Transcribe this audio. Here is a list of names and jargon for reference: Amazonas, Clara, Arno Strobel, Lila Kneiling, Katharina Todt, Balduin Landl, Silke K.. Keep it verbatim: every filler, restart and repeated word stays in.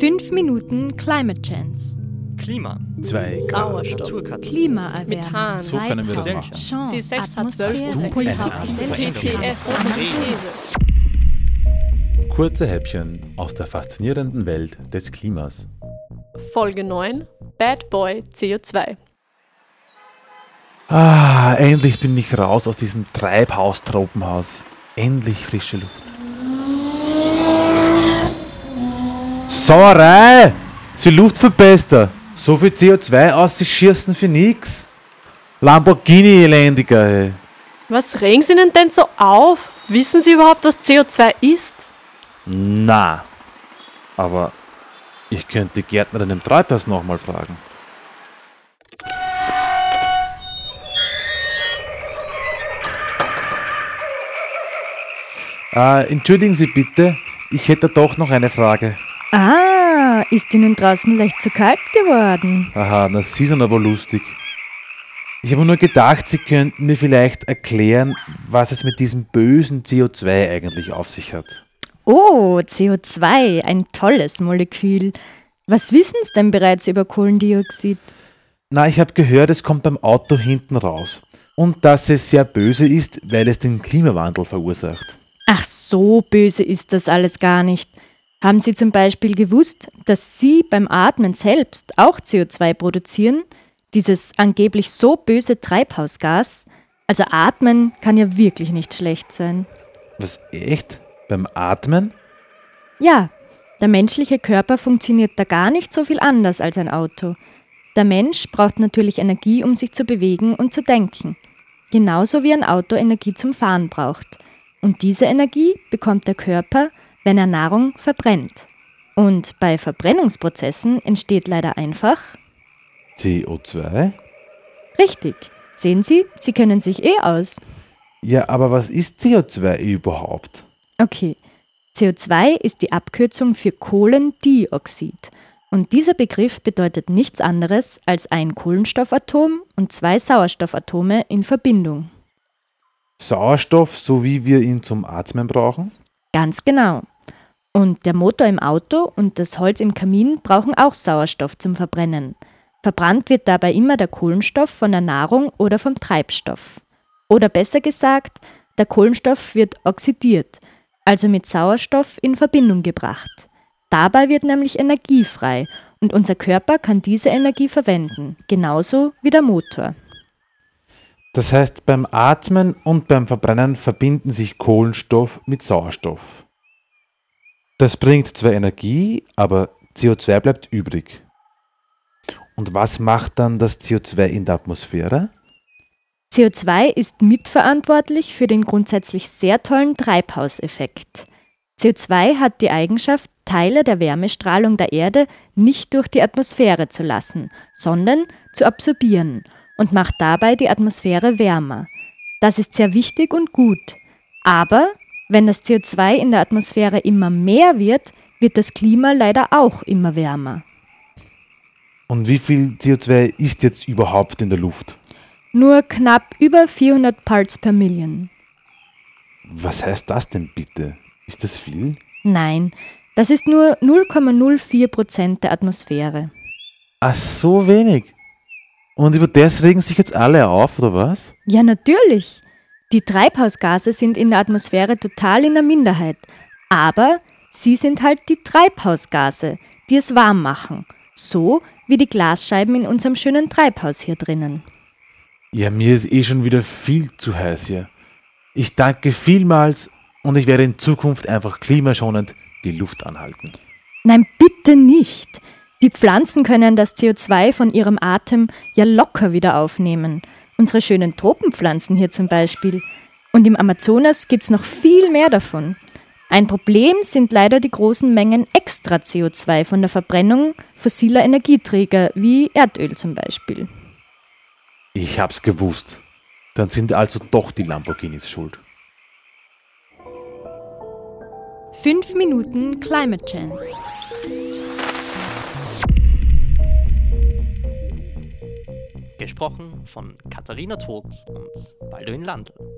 fünf Minuten Climate Chance. Klima. zwei Grad. Sauerstoff. Klimaerwärmung. Methan. So können wir das machen. C sechs H zwölf. Kurze Häppchen aus der faszinierenden Welt des Klimas. Folge neun. Bad Boy C O zwei. Ah, endlich bin ich raus aus diesem Treibhaus-Tropenhaus. Endlich frische Luft. Sauerei! Sie Luft verbessert. So viel C O zwei aus, sie schießen für nix. Lamborghini-Elendiger, ey. Was regen Sie denn denn so auf? Wissen Sie überhaupt, was C O zwei ist? Na, aber ich könnte die Gärtnerin im Treibhaus nochmal fragen. Äh, entschuldigen Sie bitte, ich hätte doch noch eine Frage. Ah, ist Ihnen draußen leicht zu kalt geworden? Aha, na, Sie sind aber lustig. Ich habe nur gedacht, Sie könnten mir vielleicht erklären, was es mit diesem bösen C O zwei eigentlich auf sich hat. Oh, C O zwei, ein tolles Molekül. Was wissen Sie denn bereits über Kohlendioxid? Na, ich habe gehört, es kommt beim Auto hinten raus. Und dass es sehr böse ist, weil es den Klimawandel verursacht. Ach, so böse ist das alles gar nicht. Haben Sie zum Beispiel gewusst, dass Sie beim Atmen selbst auch C O zwei produzieren? Dieses angeblich so böse Treibhausgas? Also Atmen kann ja wirklich nicht schlecht sein. Was, echt? Beim Atmen? Ja, der menschliche Körper funktioniert da gar nicht so viel anders als ein Auto. Der Mensch braucht natürlich Energie, um sich zu bewegen und zu denken. Genauso wie ein Auto Energie zum Fahren braucht. Und diese Energie bekommt der Körper, wenn er Nahrung verbrennt. Und bei Verbrennungsprozessen entsteht leider einfach C O zwei? Richtig. Sehen Sie, Sie kennen sich eh aus. Ja, aber was ist C O zwei überhaupt? Okay, C O zwei ist die Abkürzung für Kohlendioxid und dieser Begriff bedeutet nichts anderes als ein Kohlenstoffatom und zwei Sauerstoffatome in Verbindung. Sauerstoff, so wie wir ihn zum Atmen brauchen? Ganz genau. Und der Motor im Auto und das Holz im Kamin brauchen auch Sauerstoff zum Verbrennen. Verbrannt wird dabei immer der Kohlenstoff von der Nahrung oder vom Treibstoff. Oder besser gesagt, der Kohlenstoff wird oxidiert, also mit Sauerstoff in Verbindung gebracht. Dabei wird nämlich Energie frei und unser Körper kann diese Energie verwenden, genauso wie der Motor. Das heißt, beim Atmen und beim Verbrennen verbinden sich Kohlenstoff mit Sauerstoff. Das bringt zwar Energie, aber C O zwei bleibt übrig. Und was macht dann das C O zwei in der Atmosphäre? C O zwei ist mitverantwortlich für den grundsätzlich sehr tollen Treibhauseffekt. C O zwei hat die Eigenschaft, Teile der Wärmestrahlung der Erde nicht durch die Atmosphäre zu lassen, sondern zu absorbieren und macht dabei die Atmosphäre wärmer. Das ist sehr wichtig und gut. Aber wenn das C O zwei in der Atmosphäre immer mehr wird, wird das Klima leider auch immer wärmer. Und wie viel C O zwei ist jetzt überhaupt in der Luft? Nur knapp über vierhundert Parts per Million. Was heißt das denn bitte? Ist das viel? Nein, das ist nur null Komma null vier Prozent der Atmosphäre. Ach, so wenig. Und über das regen sich jetzt alle auf, oder was? Ja, natürlich. Die Treibhausgase sind in der Atmosphäre total in der Minderheit. Aber sie sind halt die Treibhausgase, die es warm machen. So wie die Glasscheiben in unserem schönen Treibhaus hier drinnen. Ja, mir ist eh schon wieder viel zu heiß hier. Ich danke vielmals und ich werde in Zukunft einfach klimaschonend die Luft anhalten. Nein, bitte nicht. Die Pflanzen können das C O zwei von ihrem Atem ja locker wieder aufnehmen. Unsere schönen Tropenpflanzen hier zum Beispiel. Und im Amazonas gibt's noch viel mehr davon. Ein Problem sind leider die großen Mengen extra C O zwei von der Verbrennung fossiler Energieträger wie Erdöl zum Beispiel. Ich hab's gewusst. Dann sind also doch die Lamborghinis schuld. fünf Minuten Climate Chance. Gesprochen von Katharina Todt und Balduin Landl.